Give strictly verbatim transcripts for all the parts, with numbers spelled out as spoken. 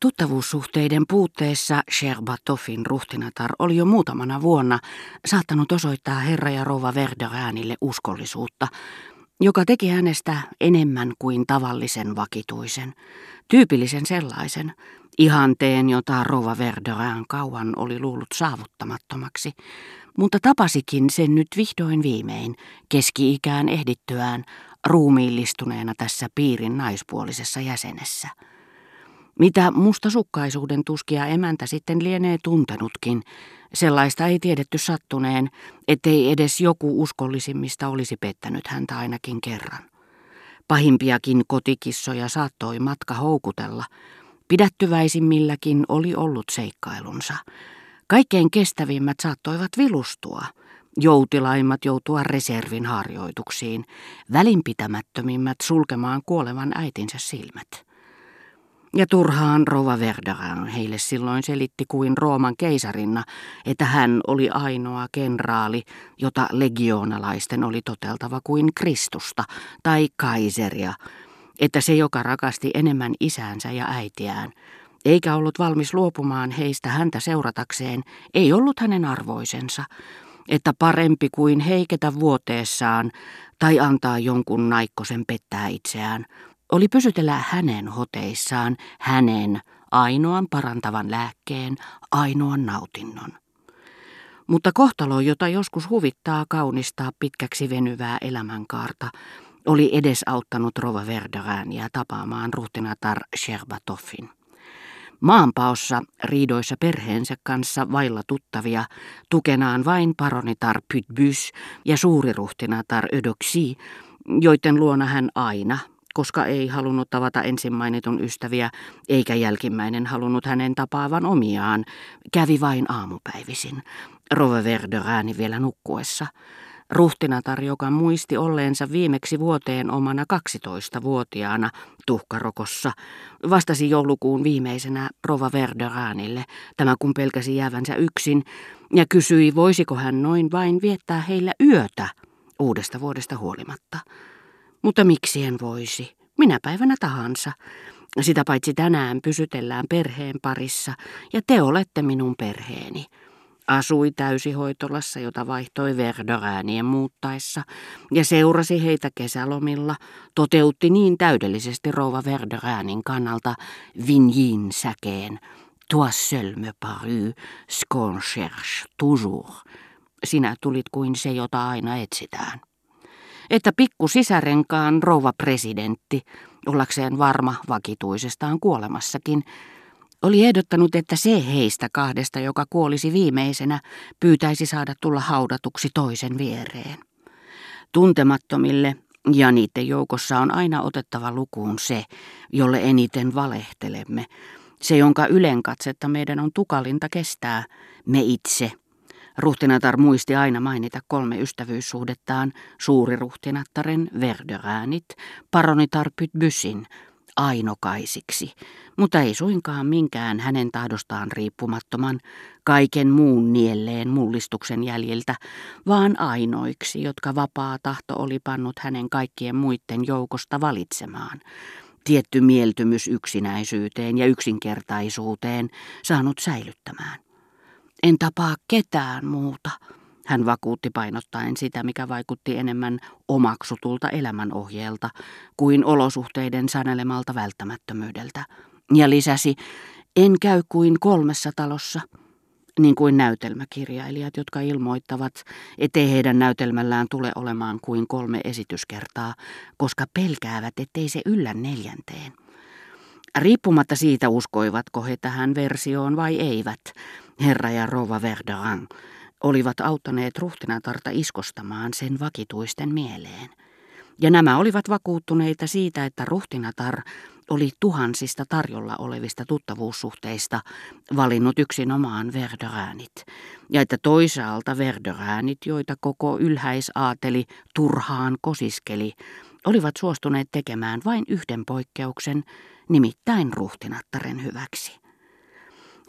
Tuttavuussuhteiden puutteessa Sherbatoffin ruhtinatar oli jo muutamana vuonna saattanut osoittaa herra ja rouva Verderainille uskollisuutta, joka teki hänestä enemmän kuin tavallisen vakituisen, tyypillisen sellaisen, ihanteen, jota rouva Verderain kauan oli luullut saavuttamattomaksi, mutta tapasikin sen nyt vihdoin viimein keski-ikään ehdittyään ruumiillistuneena tässä piirin naispuolisessa jäsenessä. Mitä mustasukkaisuuden tuskia emäntä sitten lienee tuntenutkin, sellaista ei tiedetty sattuneen, ettei edes joku uskollisimmista olisi pettänyt häntä ainakin kerran. Pahimpiakin kotikissoja saattoi matka houkutella, pidättyväisimmilläkin oli ollut seikkailunsa. Kaikkein kestävimmät saattoivat vilustua, joutilaimmat joutua reservin harjoituksiin, välinpitämättömimmät sulkemaan kuolevan äitinsä silmät. Ja turhaan rouva Verderää heille silloin selitti kuin Rooman keisarinna, että hän oli ainoa kenraali, jota legioonalaisten oli toteltava kuin Kristusta tai kaiseria, että se, joka rakasti enemmän isäänsä ja äitiään, eikä ollut valmis luopumaan heistä häntä seuratakseen, ei ollut hänen arvoisensa, että parempi kuin heiketä vuoteessaan tai antaa jonkun naikkosen pettää itseään, oli pysytellä hänen hoteissaan hänen ainoan parantavan lääkkeen, ainoan nautinnon. Mutta kohtalo, jota joskus huvittaa kaunistaa pitkäksi venyvää elämänkaarta, oli edesauttanut rouva Verderääniä tapaamaan ruhtinatar Sherbatoffin. Maanpaossa riidoissa perheensä kanssa vailla tuttavia, tukenaan vain paronitar Pydbys ja suuriruhtinatar Ödoxi, joiden luona hän aina, koska ei halunnut tavata ensin mainitun ystäviä, eikä jälkimmäinen halunnut hänen tapaavan omiaan, kävi vain aamupäivisin, rouva Verderääni vielä nukkuessa. Ruhtinatar, joka muisti olleensa viimeksi vuoteen omana kaksitoistavuotiaana tuhkarokossa, vastasi joulukuun viimeisenä rouva Verderainille, tämä kun pelkäsi jäävänsä yksin, ja kysyi, voisiko hän noin vain viettää heillä yötä uudesta vuodesta huolimatta. Mutta miksi en voisi? Minä päivänä tahansa. Sitä paitsi tänään pysytellään perheen parissa, ja te olette minun perheeni. Asui täysihoitolassa, jota vaihtoi Verderäänien muuttaessa, ja seurasi heitä kesälomilla, toteutti niin täydellisesti rouva Verderäänin kannalta Vignyin säkeen. Toi seul me parut, ce qu'on cherche toujours. Sinä tulit kuin se, jota aina etsitään. Että pikku sisarenkaan rouva presidentti, ollakseen varma vakituisestaan kuolemassakin, oli ehdottanut, että se heistä kahdesta, joka kuolisi viimeisenä, pyytäisi saada tulla haudatuksi toisen viereen. Tuntemattomille, ja niiden joukossa on aina otettava lukuun se, jolle eniten valehtelemme, se, jonka ylenkatsetta meidän on tukalinta kestää, me itse. Ruhtinatar muisti aina mainita kolme ystävyyssuhdettaan, suuriruhtinattaren Verderainit, paronitar Pydbysin, ainokaisiksi, mutta ei suinkaan minkään hänen tahdostaan riippumattoman, kaiken muun nielleen mullistuksen jäljiltä, vaan ainoiksi, jotka vapaa tahto oli pannut hänen kaikkien muiden joukosta valitsemaan. Tietty mieltymys yksinäisyyteen ja yksinkertaisuuteen saanut säilyttämään. En tapaa ketään muuta, hän vakuutti painottaen sitä, mikä vaikutti enemmän omaksutulta elämänohjeelta kuin olosuhteiden sanelemalta välttämättömyydeltä. Ja lisäsi, en käy kuin kolmessa talossa, niin kuin näytelmäkirjailijat, jotka ilmoittavat, ettei heidän näytelmällään tule olemaan kuin kolme esityskertaa, koska pelkäävät, ettei se yllä neljänteen. Riippumatta siitä, uskoivatko he tähän versioon vai eivät, herra ja rouva Verderään olivat auttaneet ruhtinatarta iskostamaan sen vakituisten mieleen. Ja nämä olivat vakuuttuneita siitä, että ruhtinatar oli tuhansista tarjolla olevista tuttavuussuhteista valinnut yksinomaan Verderainit, ja että toisaalta Verderainit, joita koko ylhäisaateli turhaan kosiskeli, olivat suostuneet tekemään vain yhden poikkeuksen, nimittäin ruhtinattaren hyväksi.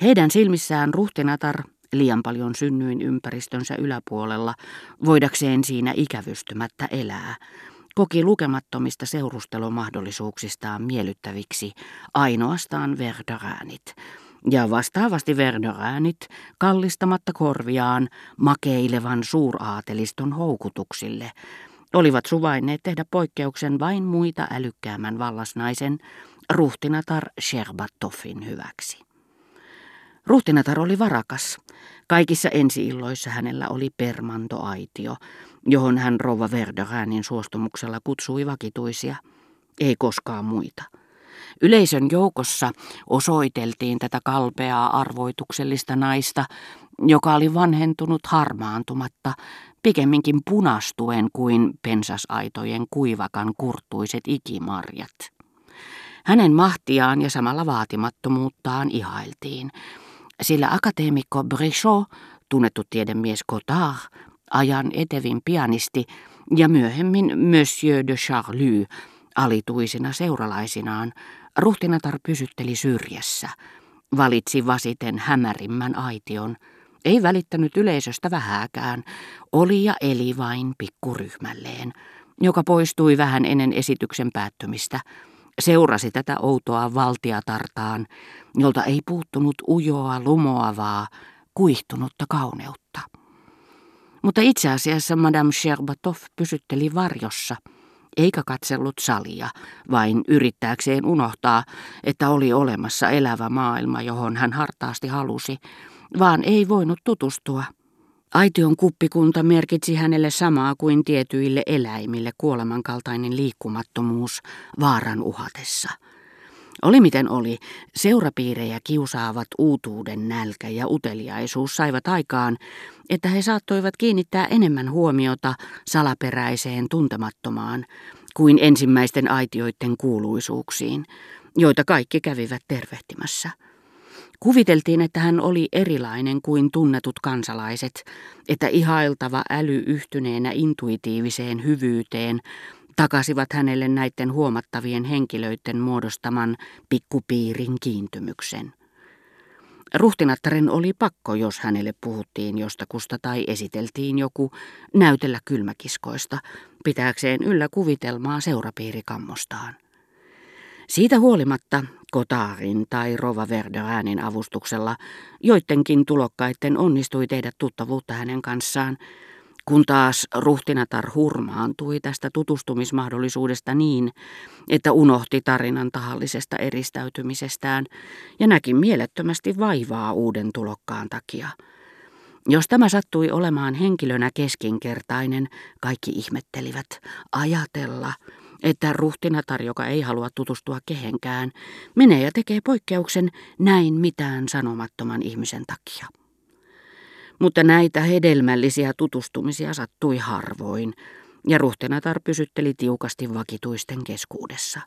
Heidän silmissään ruhtinatar, liian paljon synnyin ympäristönsä yläpuolella, voidakseen siinä ikävystymättä elää, koki lukemattomista seurustelumahdollisuuksistaan miellyttäviksi ainoastaan Verderäänit, ja vastaavasti Verderäänit kallistamatta korviaan makeilevan suuraateliston houkutuksille olivat suvainneet tehdä poikkeuksen vain muita älykkäämmän vallasnaisen ruhtinatar Sherbatoffin hyväksi. Ruhtinatar oli varakas. Kaikissa ensi-illoissa hänellä oli permantoaitio, johon hän rouva Verderäinin suostumuksella kutsui vakituisia, ei koskaan muita. Yleisön joukossa osoiteltiin tätä kalpeaa arvoituksellista naista, joka oli vanhentunut harmaantumatta, pikemminkin punastuen kuin pensasaitojen kuivakan kurttuiset ikimarjat. Hänen mahtiaan ja samalla vaatimattomuuttaan ihailtiin, sillä akateemikko Brichot, tunnettu tiedemies Cottard, ajan etevin pianisti ja myöhemmin Monsieur de Charlus, alituisina seuralaisinaan, ruhtinatar pysytteli syrjässä, valitsi vasiten hämärimmän aition, ei välittänyt yleisöstä vähääkään, oli ja eli vain pikkuryhmälleen, joka poistui vähän ennen esityksen päättymistä, seurasi tätä outoa valtiatartaan, jolta ei puuttunut ujoa, lumoavaa, kuihtunutta kauneutta. Mutta itse asiassa Madame Sherbatoff pysytteli varjossa, eikä katsellut salia, vain yrittääkseen unohtaa, että oli olemassa elävä maailma, johon hän hartaasti halusi, vaan ei voinut tutustua. Aition kuppikunta merkitsi hänelle samaa kuin tietyille eläimille kuolemankaltainen liikkumattomuus vaaran uhatessa. Oli miten oli, seurapiirejä kiusaavat uutuuden nälkä ja uteliaisuus saivat aikaan, että he saattoivat kiinnittää enemmän huomiota salaperäiseen tuntemattomaan kuin ensimmäisten aitioiden kuuluisuuksiin, joita kaikki kävivät tervehtimässä. Kuviteltiin, että hän oli erilainen kuin tunnetut kansalaiset, että ihailtava äly yhtyneenä intuitiiviseen hyvyyteen takasivat hänelle näiden huomattavien henkilöiden muodostaman pikkupiirin kiintymyksen. Ruhtinattaren oli pakko, jos hänelle puhuttiin jostakusta tai esiteltiin joku, näytellä kylmäkiskoista, pitääkseen yllä kuvitelmaa seurapiirikammostaan. Siitä huolimatta Cottardin tai Rova Verderäänin avustuksella joidenkin tulokkaiden onnistui tehdä tuttavuutta hänen kanssaan, kun taas ruhtinatar hurmaantui tästä tutustumismahdollisuudesta niin, että unohti tarinan tahallisesta eristäytymisestään ja näki mielettömästi vaivaa uuden tulokkaan takia. Jos tämä sattui olemaan henkilönä keskinkertainen, kaikki ihmettelivät ajatella, että ruhtinatar, joka ei halua tutustua kehenkään, menee ja tekee poikkeuksen näin mitään sanomattoman ihmisen takia. Mutta näitä hedelmällisiä tutustumisia sattui harvoin, ja ruhtinatar pysytteli tiukasti vakituisten keskuudessa.